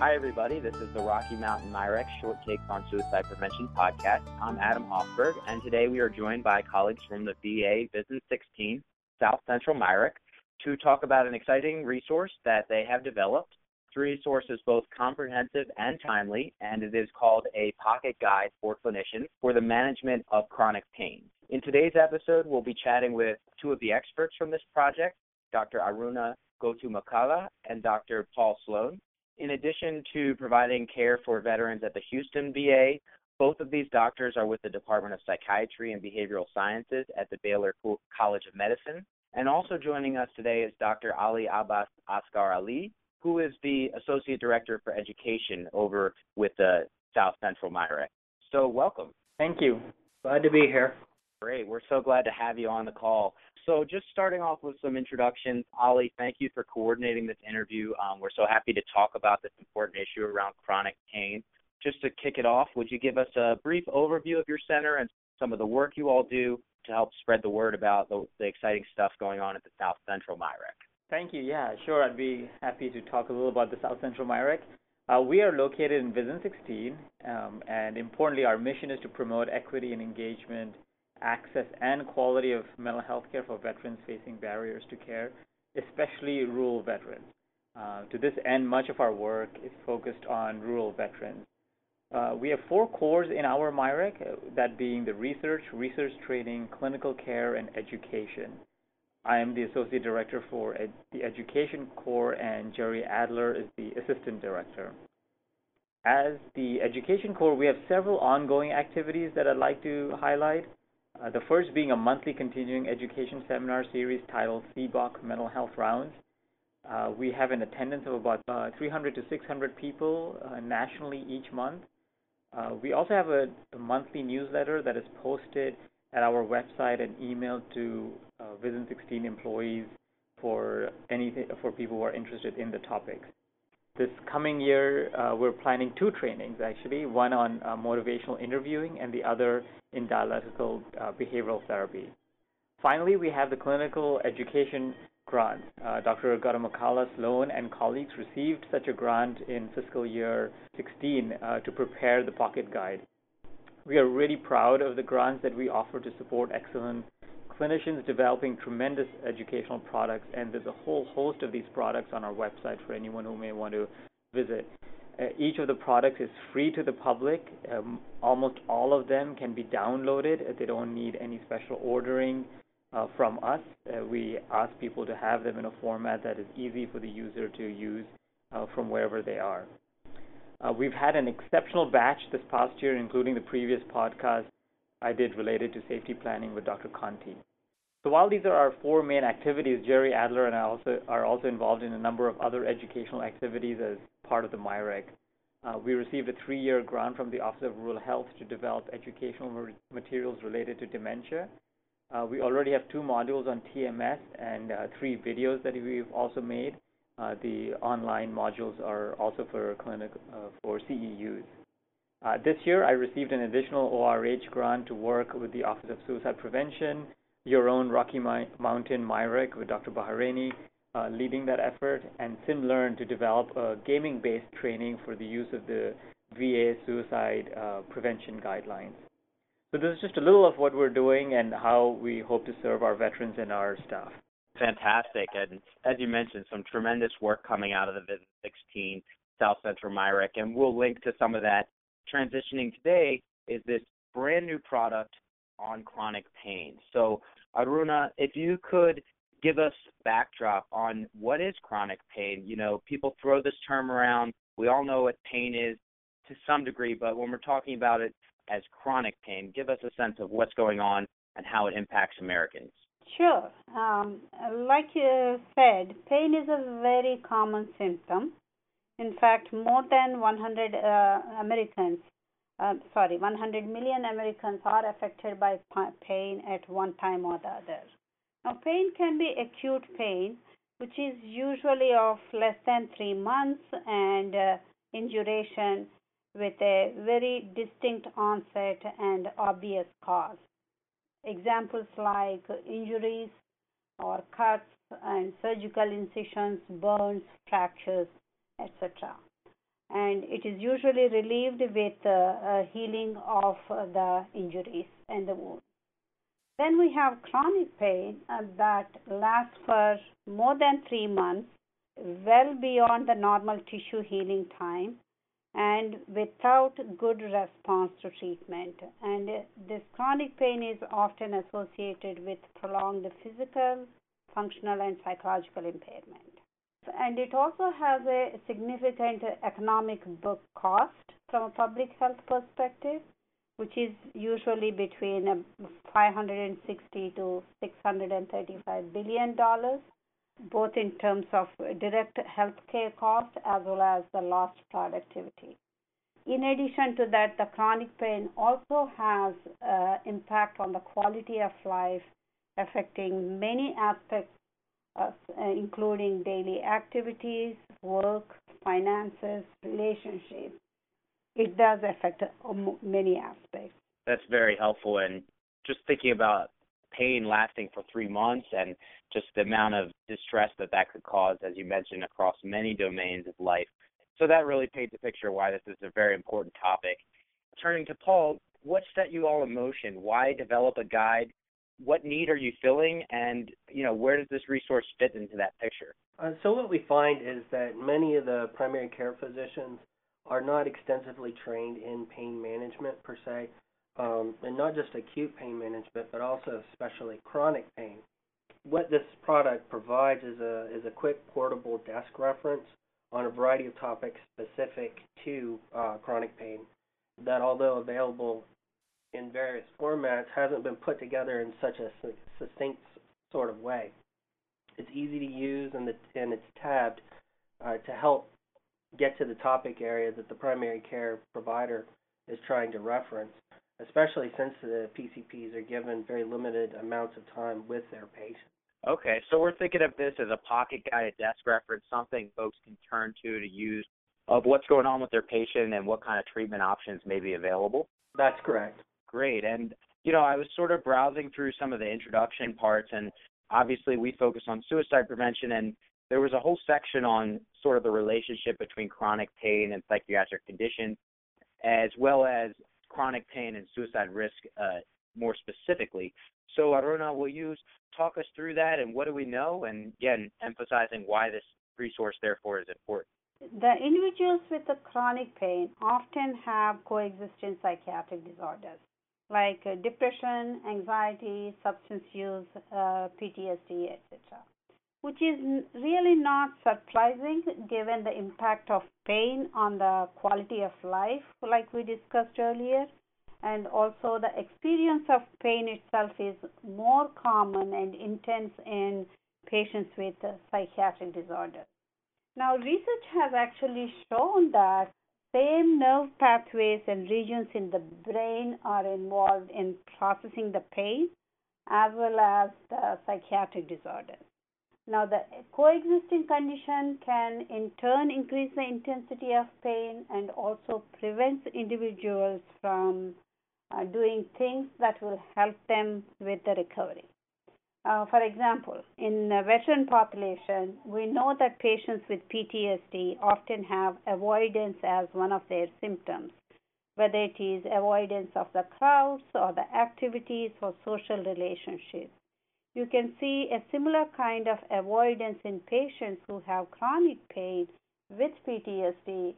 Hi, everybody. This is the Rocky Mountain MIRECC Short Takes on Suicide Prevention podcast. I'm Adam Hoffberg, and today we are joined by colleagues from the VA VISN 16, South Central MIRECC, to talk about an exciting resource that they have developed. The resource is both comprehensive and timely, and it is called a pocket guide for clinicians for the management of chronic pain. In today's episode, we'll be chatting with two of the experts from this project, Dr. Aruna Gottumukkala and Dr. Paul Sloan. In addition to providing care for veterans at the Houston VA, both of these doctors are with the Department of Psychiatry and Behavioral Sciences at the Baylor College of Medicine. And also joining us today is Dr. Ali Abbas Askar Ali, who is the Associate Director for Education over with the South Central MIRECC. So welcome. Thank you. Glad to be here. Great. We're so glad to have you on the call. So just starting off with some introductions, Ali, thank you for coordinating this interview. We're so happy to talk about this important issue around chronic pain. Just to kick it off, would you give us a brief overview of your center and some of the work you all do to help spread the word about the exciting stuff going on at the South Central MIRECC? Thank you. Yeah, sure. I'd be happy to talk a little about the South Central MIRECC. We are located in VISN 16, and importantly, our mission is to promote equity and engagement, access and quality of mental health care for veterans facing barriers to care, especially rural veterans. To this end, much of our work is focused on rural veterans. We have four cores in our MIRECC, that being the research training, clinical care, and education. I am the Associate Director for the Education Core, and Jerry Adler is the Assistant Director. As the Education Core, we have several ongoing activities that I'd like to highlight. The first being a monthly continuing education seminar series titled CBOC Mental Health Rounds. We have an attendance of about 300 to 600 people nationally each month. We also have a monthly newsletter that is posted at our website and emailed to VISN 16 employees for people who are interested in the topics. This coming year, we're planning two trainings, actually, one on motivational interviewing and the other in dialectical behavioral therapy. Finally, we have the clinical education grant. Dr. Gottumukkala, Sloan, and colleagues received such a grant in fiscal year 16 to prepare the pocket guide. We are really proud of the grants that we offer to support excellent clinicians developing tremendous educational products, and there's a whole host of these products on our website for anyone who may want to visit. Each of the products is free to the public. Almost all of them can be downloaded. They don't need any special ordering from us. We ask people to have them in a format that is easy for the user to use from wherever they are. We've had an exceptional batch this past year, including the previous podcast I did related to safety planning with Dr. Conti. So while these are our four main activities, Jerry Adler and I are also involved in a number of other educational activities as part of the MIRECC. We received a 3-year grant from the Office of Rural Health to develop educational materials related to dementia. We already have 2 modules on TMS and 3 videos that we've also made. The online modules are also for for CEUs. This year, I received an additional ORH grant to work with the Office of Suicide Prevention, your own Rocky Mountain MIRECC with Dr. Bahraini leading that effort, and SimLearn to develop a gaming-based training for the use of the VA suicide prevention guidelines. So this is just a little of what we're doing and how we hope to serve our veterans and our staff. Fantastic. And as you mentioned, some tremendous work coming out of the VISN 16 South Central MIRECC, and we'll link to some of that. Transitioning today is this brand new product on chronic pain. So, Aruna, if you could give us backdrop on what is chronic pain. You know, people throw this term around. We all know what pain is to some degree, but when we're talking about it as chronic pain, give us a sense of what's going on and how it impacts Americans. Sure. Like you said, pain is a very common symptom. In fact, more than 100 million Americans are affected by pain at one time or the other. Now, pain can be acute pain, which is usually of less than 3 months and in duration with a very distinct onset and obvious cause. Examples like injuries or cuts and surgical incisions, burns, fractures, etc. and it is usually relieved with healing of the injuries and the wound. Then we have chronic pain that lasts for more than 3 months, well beyond the normal tissue healing time, and without good response to treatment. And this chronic pain is often associated with prolonged physical, functional, and psychological impairment. And it also has a significant economic cost from a public health perspective, which is usually between $560 to $635 billion, both in terms of direct healthcare cost as well as the lost productivity. In addition to that, the chronic pain also has impact on the quality of life, affecting many aspects, including daily activities, work, finances, relationships. It does affect many aspects. That's very helpful. And just thinking about pain lasting for 3 months and just the amount of distress that that could cause, as you mentioned, across many domains of life. So that really paints a picture why this is a very important topic. Turning to Paul, what set you all in motion? Why develop a guide? What need are you filling? And, you know, where does this resource fit into that picture? So what we find is that many of the primary care physicians are not extensively trained in pain management per se. And not just acute pain management, but also especially chronic pain. What this product provides is a quick portable desk reference on a variety of topics specific to chronic pain that, although available in various formats, hasn't been put together in such a succinct sort of way. It's easy to use, and it's tabbed to help get to the topic area that the primary care provider is trying to reference, especially since the PCPs are given very limited amounts of time with their patient. Okay, so we're thinking of this as a pocket guide, a desk reference, something folks can turn to use of what's going on with their patient and what kind of treatment options may be available? That's correct. Great, and you know, I was sort of browsing through some of the introduction parts, and obviously we focus on suicide prevention, and there was a whole section on sort of the relationship between chronic pain and psychiatric conditions, as well as chronic pain and suicide risk more specifically. So, Aruna, will you talk us through that and what do we know? And, again, emphasizing why this resource, therefore, is important. The individuals with the chronic pain often have coexisting psychiatric disorders like depression, anxiety, substance use, PTSD, etc., which is really not surprising given the impact of pain on the quality of life, like we discussed earlier, and also the experience of pain itself is more common and intense in patients with psychiatric disorders. Now, research has actually shown that same nerve pathways and regions in the brain are involved in processing the pain as well as the psychiatric disorders. Now, the coexisting condition can in turn increase the intensity of pain and also prevents individuals from doing things that will help them with the recovery. For example, in the veteran population, we know that patients with PTSD often have avoidance as one of their symptoms, whether it is avoidance of the crowds or the activities or social relationships. You can see a similar kind of avoidance in patients who have chronic pain with PTSD,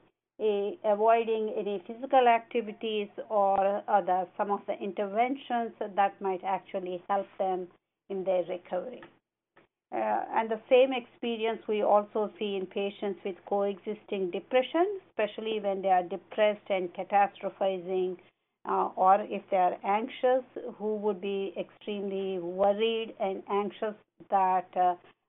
avoiding any physical activities or other, some of the interventions that might actually help them in their recovery. And the same experience we also see in patients with coexisting depression, especially when they are depressed and catastrophizing, or if they are anxious, who would be extremely worried and anxious that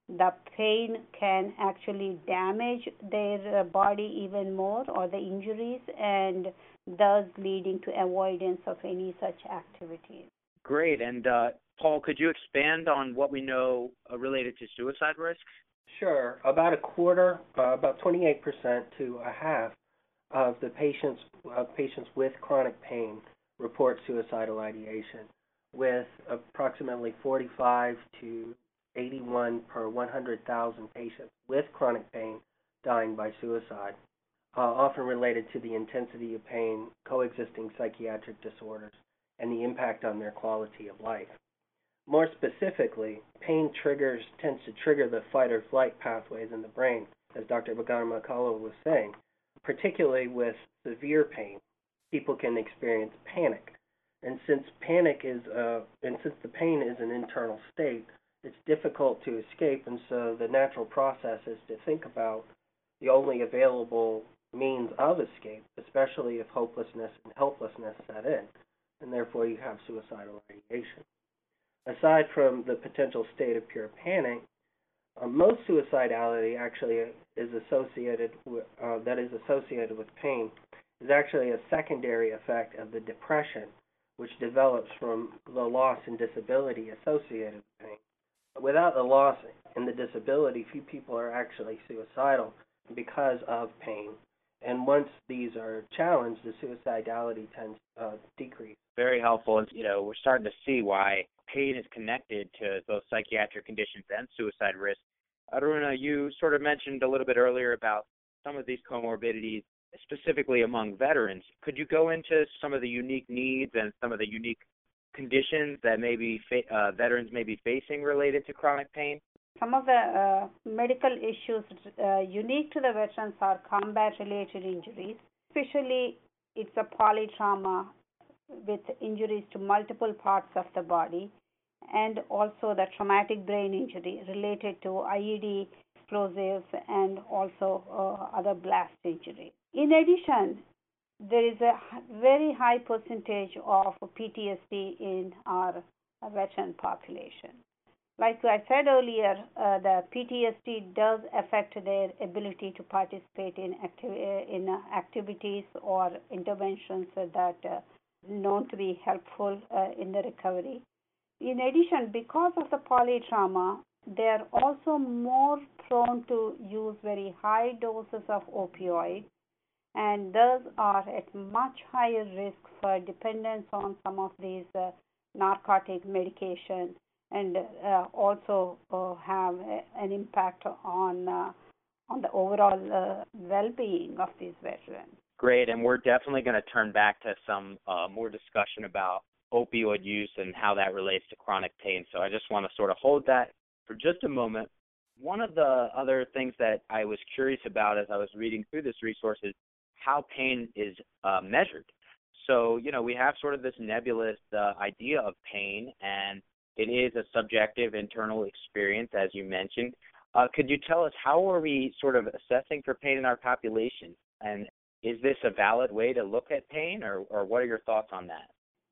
the pain can actually damage their body even more or the injuries, and thus leading to avoidance of any such activities. Great. And Paul, could you expand on what we know related to suicide risk? Sure. About a quarter, about 28% to a half, of the patients with chronic pain report suicidal ideation, with approximately 45 to 81 per 100,000 patients with chronic pain dying by suicide. often related to the intensity of pain, coexisting psychiatric disorders, and the impact on their quality of life. More specifically, pain tends to trigger the fight-or-flight pathways in the brain, as Dr. Gottumukkala was saying. Particularly with severe pain, people can experience panic. And since the pain is an internal state, it's difficult to escape, and so the natural process is to think about the only available means of escape, especially if hopelessness and helplessness set in, and therefore you have suicidal ideation. Aside from the potential state of pure panic, most suicidality that is associated with pain is actually a secondary effect of the depression, which develops from the loss and disability associated with pain. Without the loss and the disability, few people are actually suicidal because of pain. And once these are challenged, the suicidality tends to decrease. Very helpful. And, you know, we're starting to see why pain is connected to both psychiatric conditions and suicide risk. Aruna, you sort of mentioned a little bit earlier about some of these comorbidities, specifically among veterans. Could you go into some of the unique needs and some of the unique conditions that maybe veterans may be facing related to chronic pain? Some of the medical issues unique to the veterans are combat-related injuries, especially it's a polytrauma with injuries to multiple parts of the body, and also the traumatic brain injury related to IED explosives and also other blast injuries. In addition, there is a very high percentage of PTSD in our veteran population. Like I said earlier, the PTSD does affect their ability to participate in activities or interventions that are known to be helpful in the recovery. In addition, because of the polytrauma, they are also more prone to use very high doses of opioids, and those are at much higher risk for dependence on some of these narcotic medication, and also have an impact on the overall well-being of these veterans. Great, and we're definitely going to turn back to some more discussion about opioid use and how that relates to chronic pain. So I just want to sort of hold that for just a moment. One of the other things that I was curious about as I was reading through this resource is how pain is measured. So, you know, we have sort of this nebulous idea of pain, and it is a subjective internal experience, as you mentioned. Could you tell us how are we sort of assessing for pain in our population? And is this a valid way to look at pain, or what are your thoughts on that?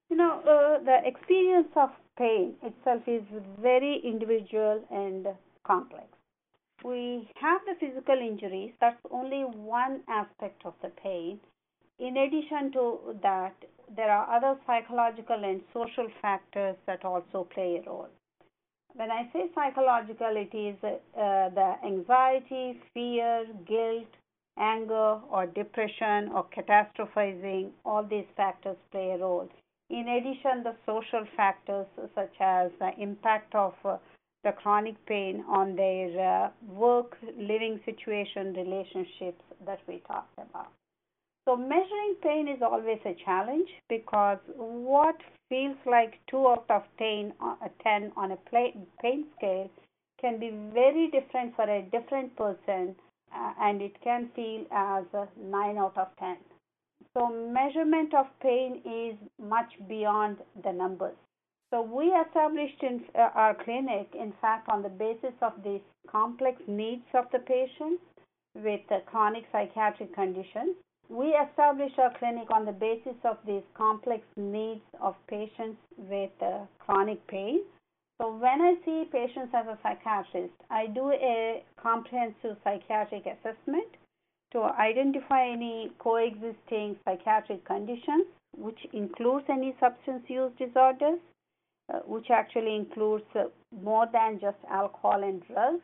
You know, the experience of pain itself is very individual and complex. We have the physical injuries. That's only one aspect of the pain. In addition to that, there are other psychological and social factors that also play a role. When I say psychological, it is the anxiety, fear, guilt, anger, or depression, or catastrophizing. All these factors play a role. In addition, the social factors, such as the impact of the chronic pain on their work, living situation, relationships that we talked about. So measuring pain is always a challenge, because what feels like 2 out of 10 on a pain scale can be very different for a different person, and it can feel as 9 out of 10. So measurement of pain is much beyond the numbers. So we established in our clinic, in fact, on the basis of these complex needs of the patient with chronic psychiatric conditions. We established our clinic on the basis of these complex needs of patients with chronic pain. So when I see patients as a psychiatrist, I do a comprehensive psychiatric assessment to identify any coexisting psychiatric conditions, which includes any substance use disorders, which actually includes more than just alcohol and drugs.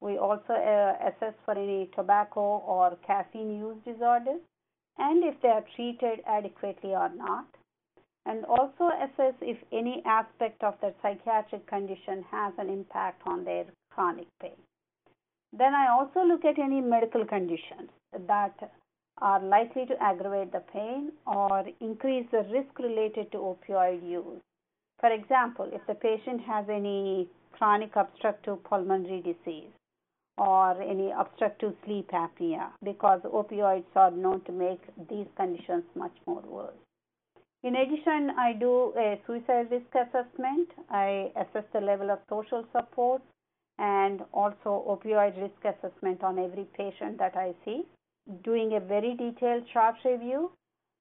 We also assess for any tobacco or caffeine use disorders, and if they are treated adequately or not, and also assess if any aspect of their psychiatric condition has an impact on their chronic pain. Then I also look at any medical conditions that are likely to aggravate the pain or increase the risk related to opioid use. For example, if the patient has any chronic obstructive pulmonary disease or any obstructive sleep apnea, because opioids are known to make these conditions much more worse. In addition, I do a suicide risk assessment. I assess the level of social support and also opioid risk assessment on every patient that I see, doing a very detailed chart review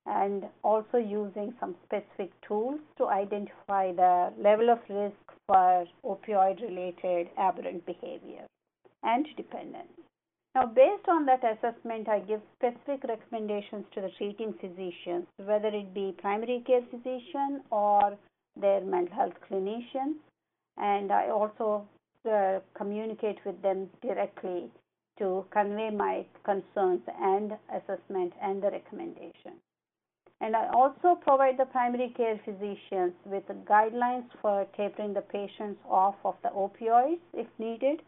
and also using some specific tools to identify the level of risk for opioid-related aberrant behavior and dependence. Now, based on that assessment, I give specific recommendations to the treating physicians, whether it be primary care physician or their mental health clinicians, and I also communicate with them directly to convey my concerns and assessment and the recommendation. And I also provide the primary care physicians with guidelines for tapering the patients off of the opioids if needed,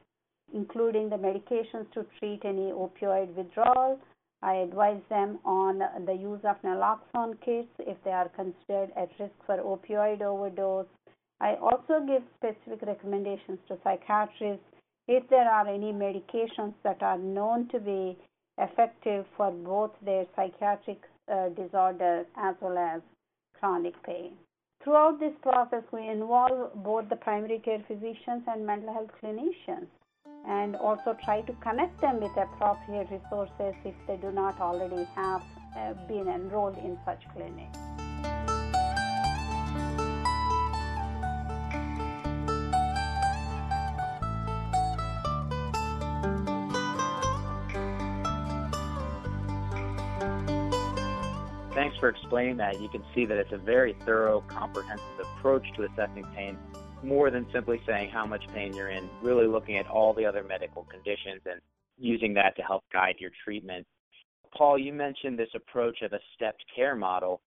including the medications to treat any opioid withdrawal. I advise them on the use of naloxone kits if they are considered at risk for opioid overdose. I also give specific recommendations to psychiatrists if there are any medications that are known to be effective for both their psychiatric disorders as well as chronic pain. Throughout this process, we involve both the primary care physicians and mental health clinicians, and also try to connect them with appropriate resources if they do not already have been enrolled in such clinics. Thanks for explaining that. You can see that it's a very thorough, comprehensive approach to assessing pain, more than simply saying how much pain you're in, really looking at all the other medical conditions and using that to help guide your treatment. Paul, you mentioned this approach of a stepped care model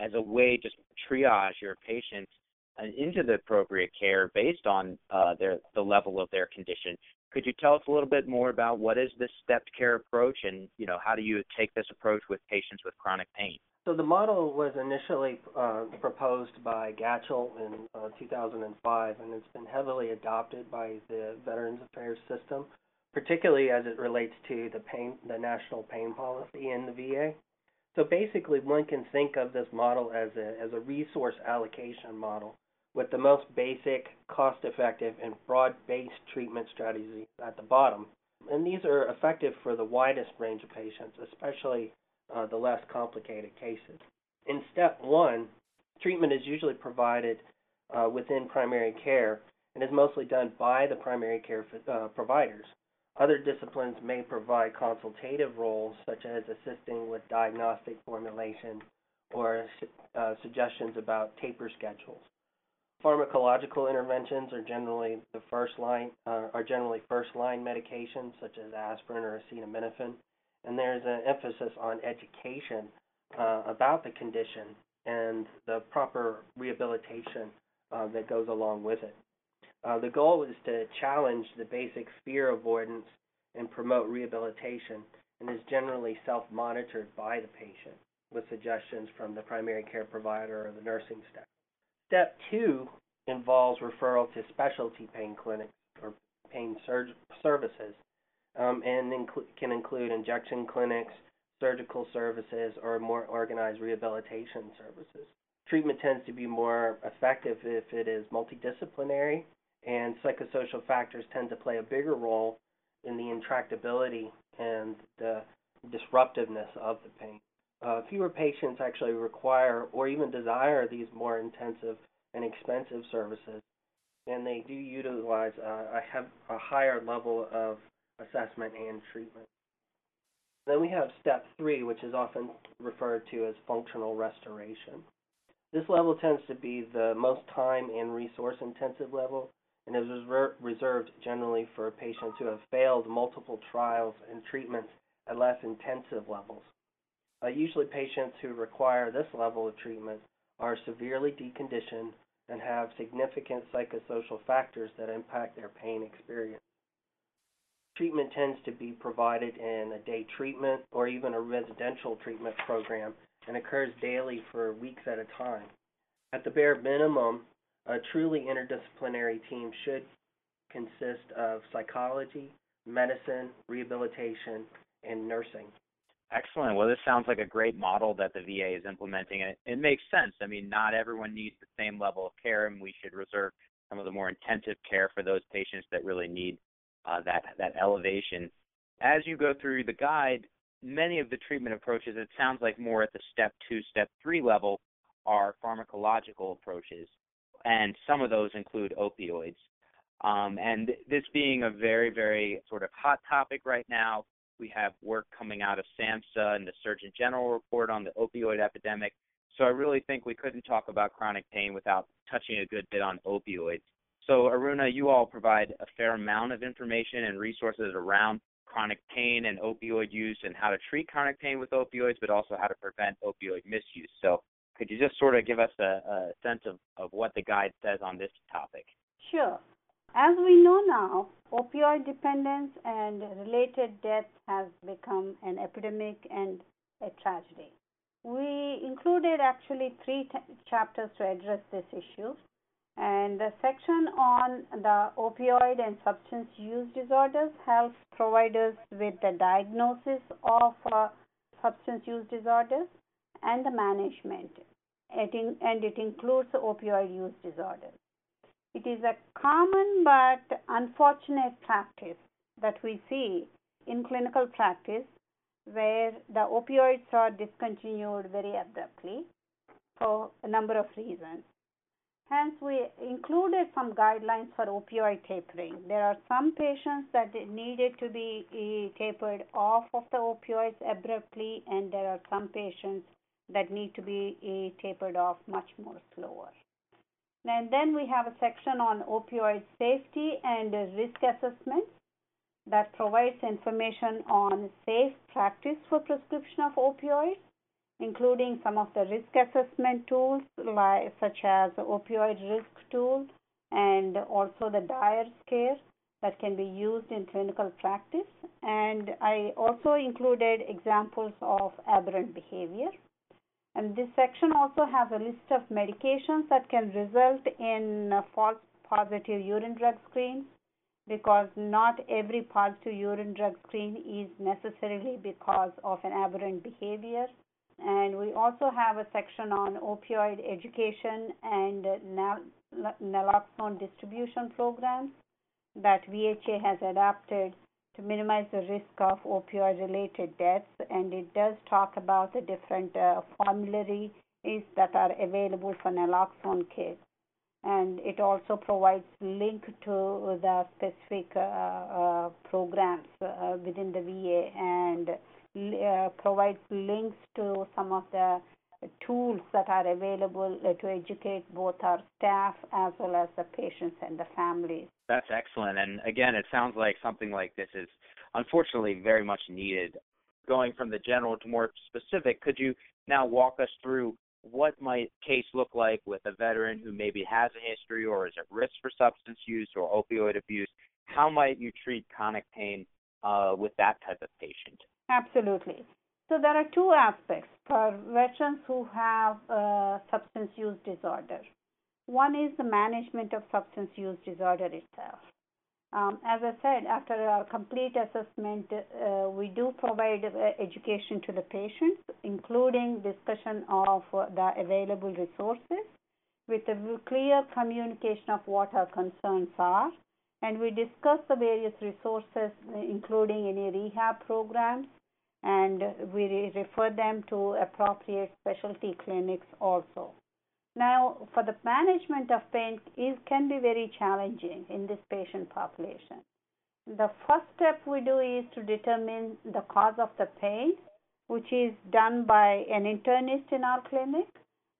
as a way to triage your patients into the appropriate care based on the level of their condition. Could you tell us a little bit more about what is this stepped care approach and, you know, how do you take this approach with patients with chronic pain? So the model was initially proposed by Gatchel in 2005, and it's been heavily adopted by the Veterans Affairs system, particularly as it relates to the national pain policy in the VA. So basically, one can think of this model as a resource allocation model, with the most basic, cost-effective, and broad-based treatment strategies at the bottom. And these are effective for the widest range of patients, especially the less complicated cases. In step one, treatment is usually provided within primary care and is mostly done by the primary care providers. Other disciplines may provide consultative roles, such as assisting with diagnostic formulation or suggestions about taper schedules. Pharmacological interventions are generally first line medications such as aspirin or acetaminophen, and there's an emphasis on education about the condition and the proper rehabilitation that goes along with it. The goal is to challenge the basic fear avoidance and promote rehabilitation, and is generally self-monitored by the patient with suggestions from the primary care provider or the nursing staff. Step two involves referral to specialty pain clinics or pain services and can include injection clinics, surgical services, or more organized rehabilitation services. Treatment tends to be more effective if it is multidisciplinary, and psychosocial factors tend to play a bigger role in the intractability and the disruptiveness of the pain. Fewer patients actually require or even desire these more intensive and expensive services, and they do utilize a higher level of assessment and treatment. Then we have step three, which is often referred to as functional restoration. This level tends to be the most time and resource intensive level, and is reserved generally for patients who have failed multiple trials and treatments at less intensive levels. Usually patients who require this level of treatment are severely deconditioned and have significant psychosocial factors that impact their pain experience. treatment tends to be provided in a day treatment or even a residential treatment program and occurs daily for weeks at a time. At the bare minimum, a truly interdisciplinary team should consist of psychology, medicine, rehabilitation, and nursing. Excellent. Well, this sounds like a great model that the VA is implementing. It makes sense. I mean, not everyone needs the same level of care, and we should reserve some of the more intensive care for those patients that really need that elevation. As you go through the guide, many of the treatment approaches, it sounds like more at the step 2, step 3 level, are pharmacological approaches, and some of those include opioids. And this being a very, very sort of hot topic right now, we have work coming out of SAMHSA and the Surgeon General report on the opioid epidemic. So I really think we couldn't talk about chronic pain without touching a good bit on opioids. So Aruna, you all provide a fair amount of information and resources around chronic pain and opioid use and how to treat chronic pain with opioids, but also how to prevent opioid misuse. So could you just sort of give us a sense of what the guide says on this topic? Sure. As we know now, opioid dependence and related death has become an epidemic and a tragedy. We included actually 3 chapters to address this issue. And the section on the opioid and substance use disorders helps providers with the diagnosis of substance use disorders and the management. It includes opioid use disorders. It is a common but unfortunate practice that we see in clinical practice where the opioids are discontinued very abruptly for a number of reasons. Hence, we included some guidelines for opioid tapering. There are some patients that needed to be tapered off of the opioids abruptly, and there are some patients that need to be tapered off much more slower. And then we have a section on opioid safety and risk assessments that provides information on safe practice for prescription of opioids, including some of the risk assessment tools such as the opioid risk tool and also the DIRE scale that can be used in clinical practice. And I also included examples of aberrant behavior. And this section also has a list of medications that can result in false positive urine drug screens, because not every positive urine drug screen is necessarily because of an aberrant behavior. And we also have a section on opioid education and naloxone distribution programs that VHA has adapted to minimize the risk of opioid-related deaths. And it does talk about the different formularies that are available for naloxone kits. And it also provides link to the specific programs within the VA and provides links to some of the tools that are available to educate both our staff as well as the patients and the families. That's excellent. And again, it sounds like something like this is unfortunately very much needed. Going from the general to more specific, could you now walk us through what might case look like with a veteran who maybe has a history or is at risk for substance use or opioid abuse? How might you treat chronic pain with that type of patient? Absolutely. So there are 2 aspects for veterans who have substance use disorder. One is the management of substance use disorder itself. As I said, after our complete assessment, we do provide education to the patients, including discussion of the available resources with a clear communication of what our concerns are. And we discuss the various resources, including any rehab programs, and we refer them to appropriate specialty clinics also. Now, for the management of pain, it can be very challenging in this patient population. The first step we do is to determine the cause of the pain, which is done by an internist in our clinic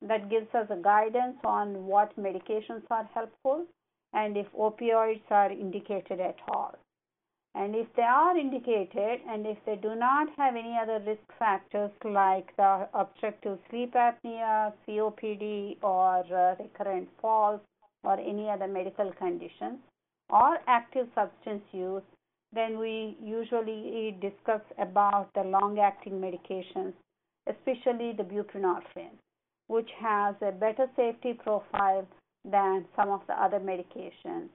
that gives us a guidance on what medications are helpful, and if opioids are indicated at all. And if they are indicated, and if they do not have any other risk factors like the obstructive sleep apnea, COPD, or recurrent falls, or any other medical conditions, or active substance use, then we usually discuss about the long-acting medications, especially the buprenorphine, which has a better safety profile than some of the other medications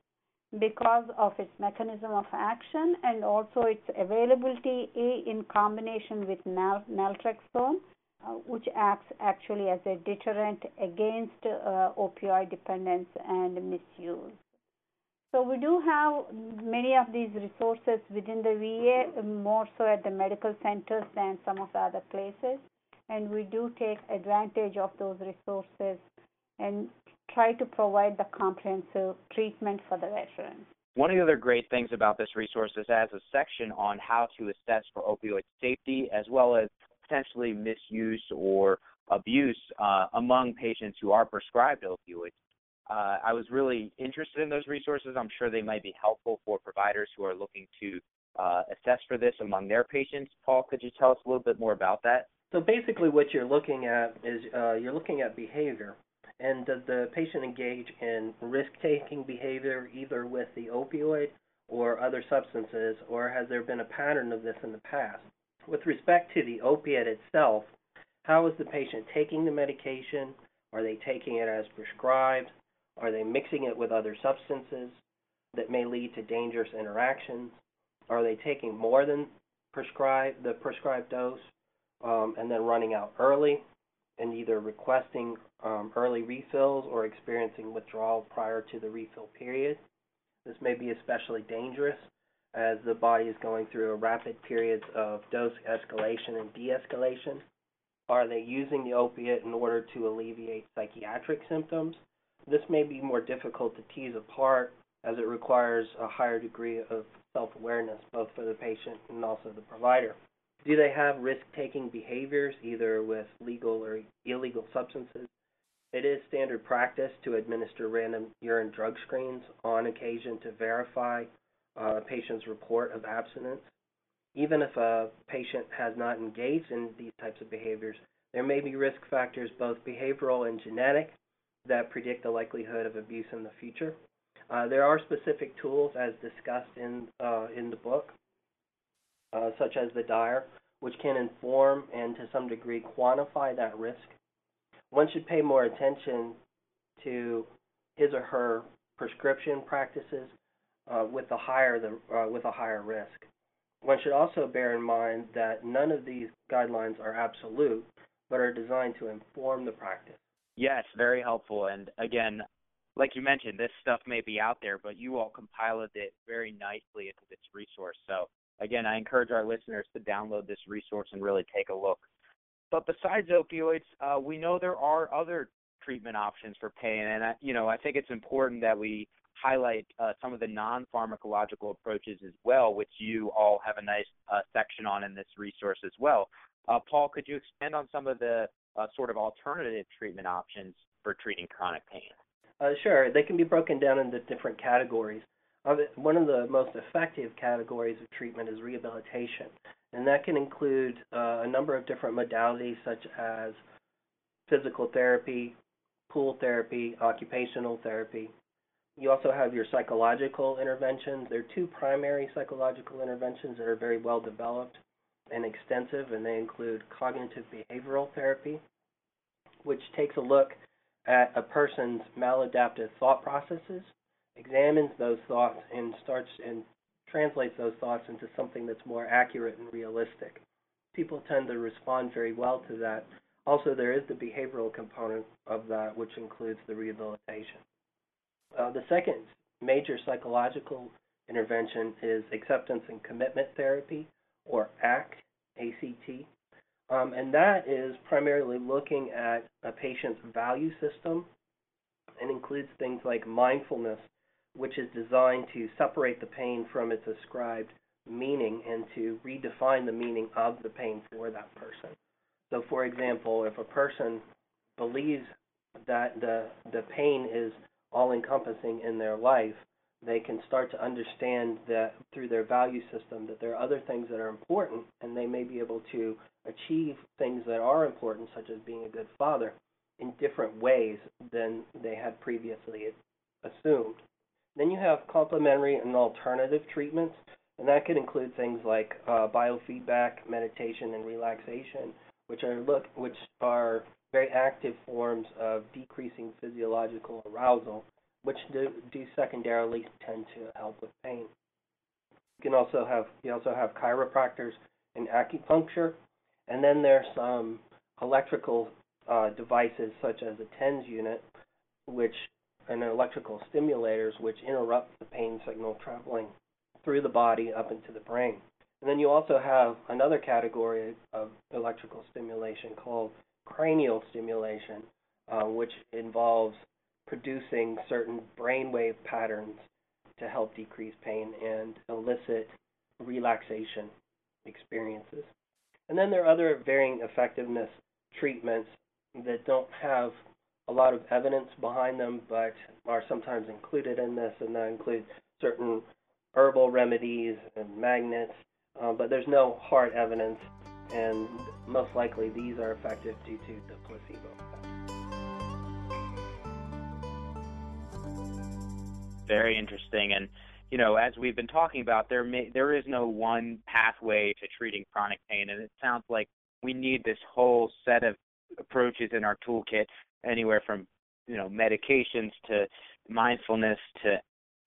because of its mechanism of action and also its availability in combination with naltrexone, which acts actually as a deterrent against opioid dependence and misuse. So we do have many of these resources within the VA, more so at the medical centers than some of the other places. And we do take advantage of those resources and try to provide the comprehensive treatment for the veterans. One of the other great things about this resource is it has a section on how to assess for opioid safety as well as potentially misuse or abuse among patients who are prescribed opioids. I was really interested in those resources. I'm sure they might be helpful for providers who are looking to assess for this among their patients. Paul, could you tell us a little bit more about that? So basically what you're looking at is you're looking at behavior. And does the patient engage in risk-taking behavior either with the opioid or other substances, or has there been a pattern of this in the past? With respect to the opiate itself, how is the patient taking the medication? Are they taking it as prescribed? Are they mixing it with other substances that may lead to dangerous interactions? Are they taking more than the prescribed dose and then running out early and either requesting early refills or experiencing withdrawal prior to the refill period? This may be especially dangerous as the body is going through a rapid periods of dose escalation and de-escalation. Are they using the opiate in order to alleviate psychiatric symptoms? This may be more difficult to tease apart as it requires a higher degree of self-awareness, both for the patient and also the provider. Do they have risk-taking behaviors, either with legal or illegal substances? It is standard practice to administer random urine drug screens on occasion to verify a patient's report of abstinence. Even if a patient has not engaged in these types of behaviors, there may be risk factors, both behavioral and genetic, that predict the likelihood of abuse in the future. There are specific tools, as discussed in the book, such as the DIRE, which can inform and to some degree quantify that risk. One should pay more attention to his or her prescription practices with a higher risk. One should also bear in mind that none of these guidelines are absolute, but are designed to inform the practice. Yes, very helpful. And again, like you mentioned, this stuff may be out there, but you all compiled it very nicely into this resource. So again, I encourage our listeners to download this resource and really take a look. But besides opioids, we know there are other treatment options for pain. And, I think it's important that we highlight some of the non-pharmacological approaches as well, which you all have a nice section on in this resource as well. Paul, could you expand on some of the sort of alternative treatment options for treating chronic pain? Sure. They can be broken down into different categories. One of the most effective categories of treatment is rehabilitation, and that can include a number of different modalities such as physical therapy, pool therapy, occupational therapy. You also have your psychological interventions. There are two primary psychological interventions that are very well developed and extensive, and they include cognitive behavioral therapy, which takes a look at a person's maladaptive thought processes, examines those thoughts, and starts and translates those thoughts into something that's more accurate and realistic. People tend to respond very well to that. Also, there is the behavioral component of that, which includes the rehabilitation. The second major psychological intervention is acceptance and commitment therapy, or ACT, A-C-T, and that is primarily looking at a patient's value system and includes things like mindfulness, which is designed to separate the pain from its ascribed meaning and to redefine the meaning of the pain for that person. So, for example, if a person believes that the pain is all-encompassing in their life, they can start to understand that through their value system that there are other things that are important, and they may be able to achieve things that are important, such as being a good father, in different ways than they had previously assumed. Then you have complementary and alternative treatments. And that could include things like biofeedback, meditation, and relaxation, which are very active forms of decreasing physiological arousal, which do secondarily tend to help with pain. You also have chiropractors and acupuncture, and then there's some electrical devices such as a TENS unit, and electrical stimulators, which interrupt the pain signal traveling through the body up into the brain. And then you also have another category of electrical stimulation called cranial stimulation, which involves producing certain brainwave patterns to help decrease pain and elicit relaxation experiences. And then there are other varying effectiveness treatments that don't have a lot of evidence behind them, but are sometimes included in this, and that includes certain herbal remedies and magnets, but there's no hard evidence, and most likely these are effective due to the placebo effect. Very interesting, and you know, as we've been talking about, there is no one pathway to treating chronic pain, and it sounds like we need this whole set of approaches in our toolkit, anywhere from medications to mindfulness to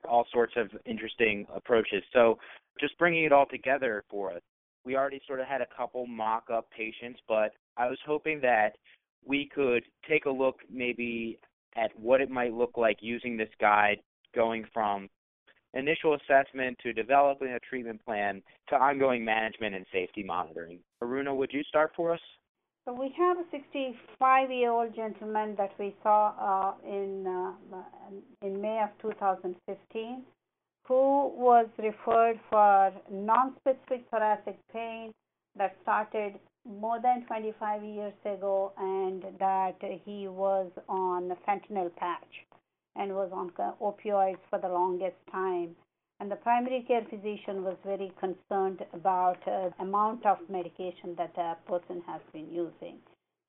all sorts of interesting approaches. So just bringing it all together for us, we already sort of had a couple mock-up patients, but I was hoping that we could take a look maybe at what it might look like using this guide, going from initial assessment to developing a treatment plan to ongoing management and safety monitoring. Aruna, would you start for us? So we have a 65-year-old gentleman that we saw in May of 2015, who was referred for nonspecific thoracic pain that started more than 25 years ago, and that he was on a fentanyl patch and was on opioids for the longest time. And the primary care physician was very concerned about the amount of medication that a person has been using.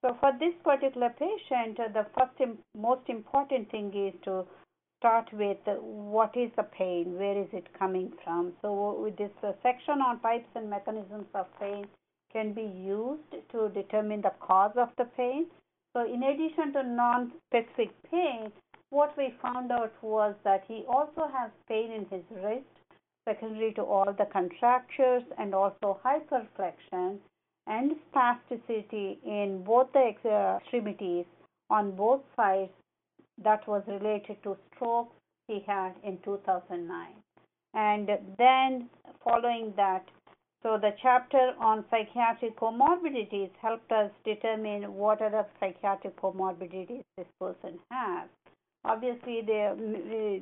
So for this particular patient, the most important thing is to start with what is the pain, where is it coming from. So with this section on types and mechanisms of pain can be used to determine the cause of the pain. So in addition to non-specific pain, what we found out was that he also has pain in his wrist, secondary to all the contractures, and also hyperflexion and spasticity in both the extremities on both sides that was related to strokes he had in 2009. And then following that, so the chapter on psychiatric comorbidities helped us determine what other psychiatric comorbidities this person has. Obviously, the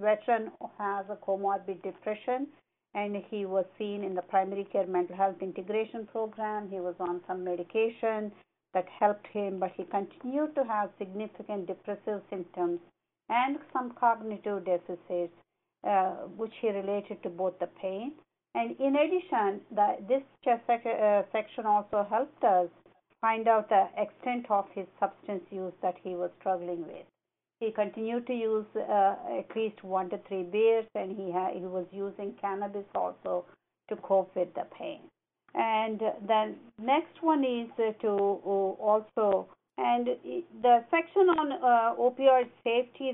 veteran has a comorbid depression, and he was seen in the primary care mental health integration program. He was on some medication that helped him, but he continued to have significant depressive symptoms and some cognitive deficits, which he related to both the pain. And in addition, this section also helped us find out the extent of his substance use that he was struggling with. He continued to use at least 1 to 3 beers, and he was using cannabis also to cope with the pain. And the next one is the section on opioid safety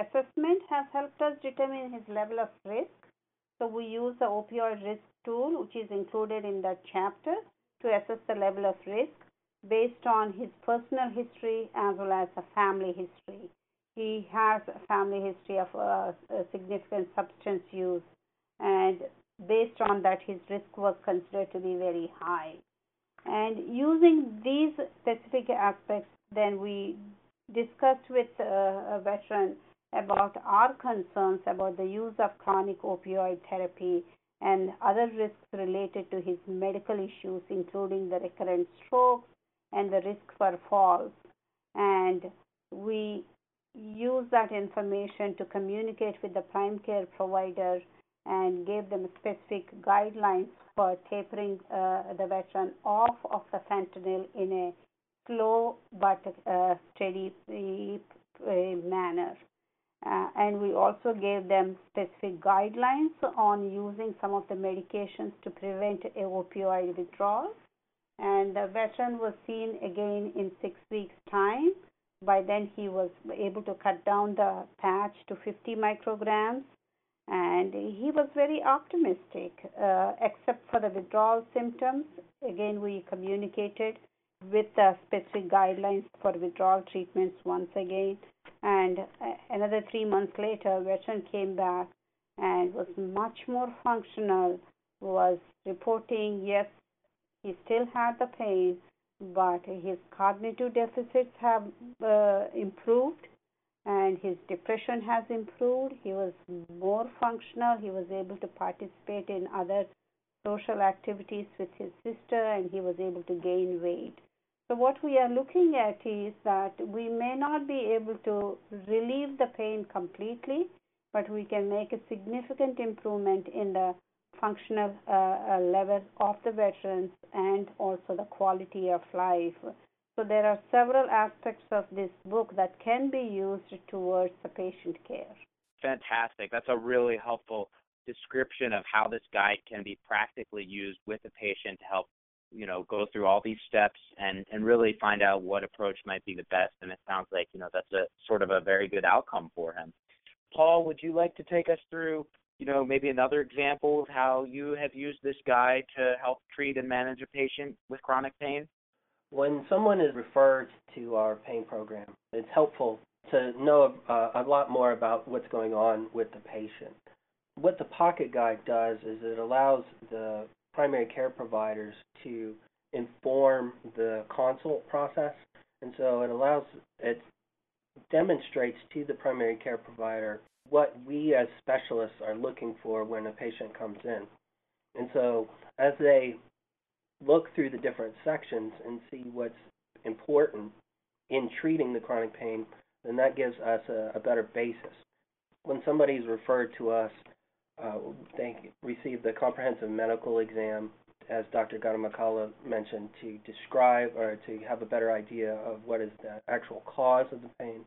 assessment has helped us determine his level of risk. So we use the opioid risk tool, which is included in that chapter, to assess the level of risk based on his personal history as well as a family history. He has a family history of significant substance use, and based on that, his risk was considered to be very high. And using these specific aspects, then we discussed with a veteran about our concerns about the use of chronic opioid therapy and other risks related to his medical issues, including the recurrent strokes and the risk for falls. And we use that information to communicate with the prime care provider and gave them specific guidelines for tapering the veteran off of the fentanyl in a slow but steady manner. and we also gave them specific guidelines on using some of the medications to prevent opioid withdrawal. And the veteran was seen again in 6 weeks' time. By then, he was able to cut down the patch to 50 micrograms, and he was very optimistic, except for the withdrawal symptoms. Again, we communicated with the specific guidelines for withdrawal treatments once again. And another 3 months later, veteran came back and was much more functional, was reporting, yes, he still had the pain, but his cognitive deficits have improved and his depression has improved. He was more functional. He was able to participate in other social activities with his sister, and he was able to gain weight. So what we are looking at is that we may not be able to relieve the pain completely, but we can make a significant improvement in the functional level of the veterans and also the quality of life. So there are several aspects of this book that can be used towards the patient care. Fantastic. That's a really helpful description of how this guide can be practically used with a patient to help, you know, go through all these steps and really find out what approach might be the best. And it sounds like, you know, that's a sort of a very good outcome for him. Paul, would you like to take us through, you know, maybe another example of how you have used this guide to help treat and manage a patient with chronic pain? When someone is referred to our pain program, it's helpful to know a lot more about what's going on with the patient. What the pocket guide does is it allows the primary care providers to inform the consult process, and so it demonstrates to the primary care provider what we as specialists are looking for when a patient comes in. And so as they look through the different sections and see what's important in treating the chronic pain, then that gives us a better basis. When somebody is referred to us, they receive the comprehensive medical exam, as Dr. Gottumukkala mentioned, to describe or to have a better idea of what is the actual cause of the pain.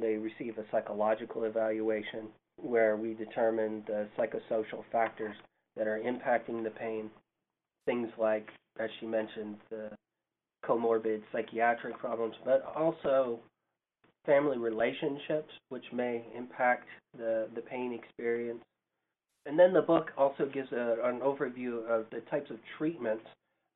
They receive a psychological evaluation where we determine the psychosocial factors that are impacting the pain, things like, as she mentioned, the comorbid psychiatric problems, but also family relationships, which may impact the pain experience. And then the book also gives an overview of the types of treatments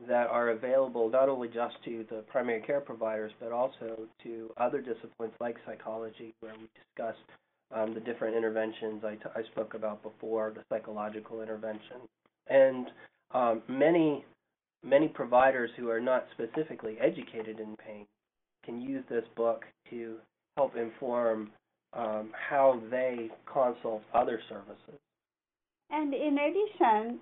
that are available not only just to the primary care providers, but also to other disciplines like psychology, where we discuss the different interventions I spoke about before, the psychological intervention. And many providers who are not specifically educated in pain can use this book to help inform how they consult other services. And in addition,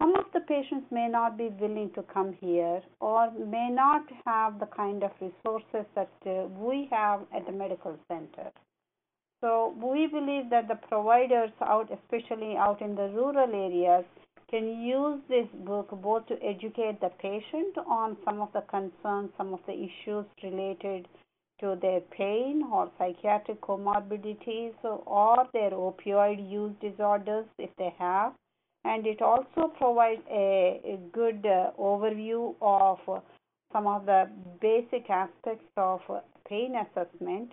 some of the patients may not be willing to come here or may not have the kind of resources that we have at the medical center. So we believe that the providers especially out in the rural areas, can use this book both to educate the patient on some of the concerns, some of the issues related to their pain or psychiatric comorbidities or their opioid use disorders if they have. And it also provides a good overview of some of the basic aspects of pain assessment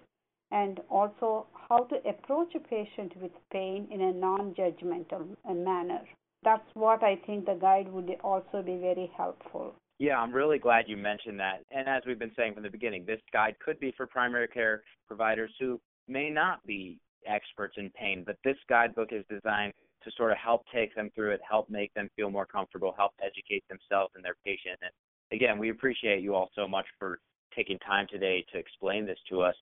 and also how to approach a patient with pain in a non-judgmental manner. That's what I think the guide would also be very helpful. Yeah, I'm really glad you mentioned that. And as we've been saying from the beginning, this guide could be for primary care providers who may not be experts in pain, but this guidebook is designed to sort of help take them through it, help make them feel more comfortable, help educate themselves and their patient. And again, we appreciate you all so much for taking time today to explain this to us.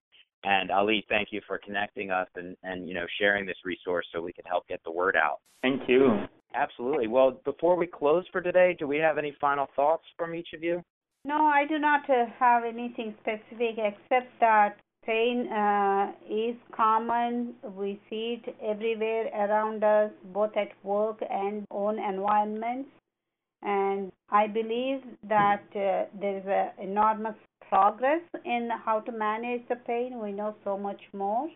And Ali, thank you for connecting us and you know, sharing this resource so we can help get the word out. Thank you. Absolutely. Well, before we close for today, do we have any final thoughts from each of you? No, I do not have anything specific except that pain is common. We see it everywhere around us, both at work and own environments. And I believe that there is an enormous progress in how to manage the pain. We know so much more.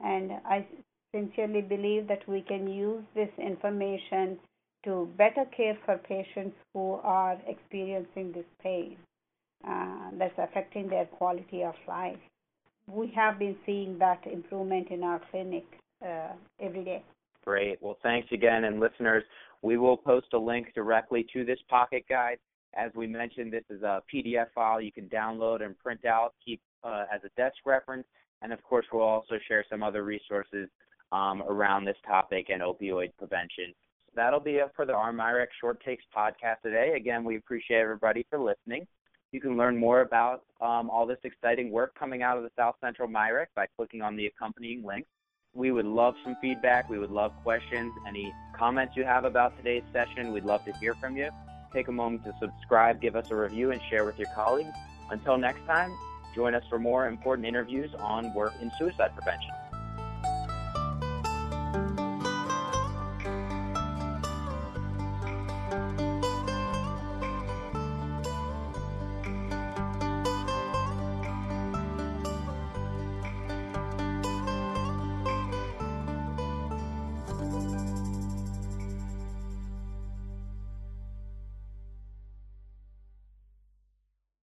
And I sincerely believe that we can use this information to better care for patients who are experiencing this pain that's affecting their quality of life. We have been seeing that improvement in our clinic every day. Great. Well, thanks again. And listeners, we will post a link directly to this pocket guide. As we mentioned, this is a PDF file you can download and print out, keep as a desk reference. And, of course, we'll also share some other resources around this topic and opioid prevention. So that'll be it for the MIRECC Short Takes podcast today. Again, we appreciate everybody for listening. You can learn more about all this exciting work coming out of the South Central MIRECC by clicking on the accompanying link. We would love some feedback. We would love questions. Any comments you have about today's session, we'd love to hear from you. Take a moment to subscribe, give us a review, and share with your colleagues. Until next time, join us for more important interviews on work in suicide prevention.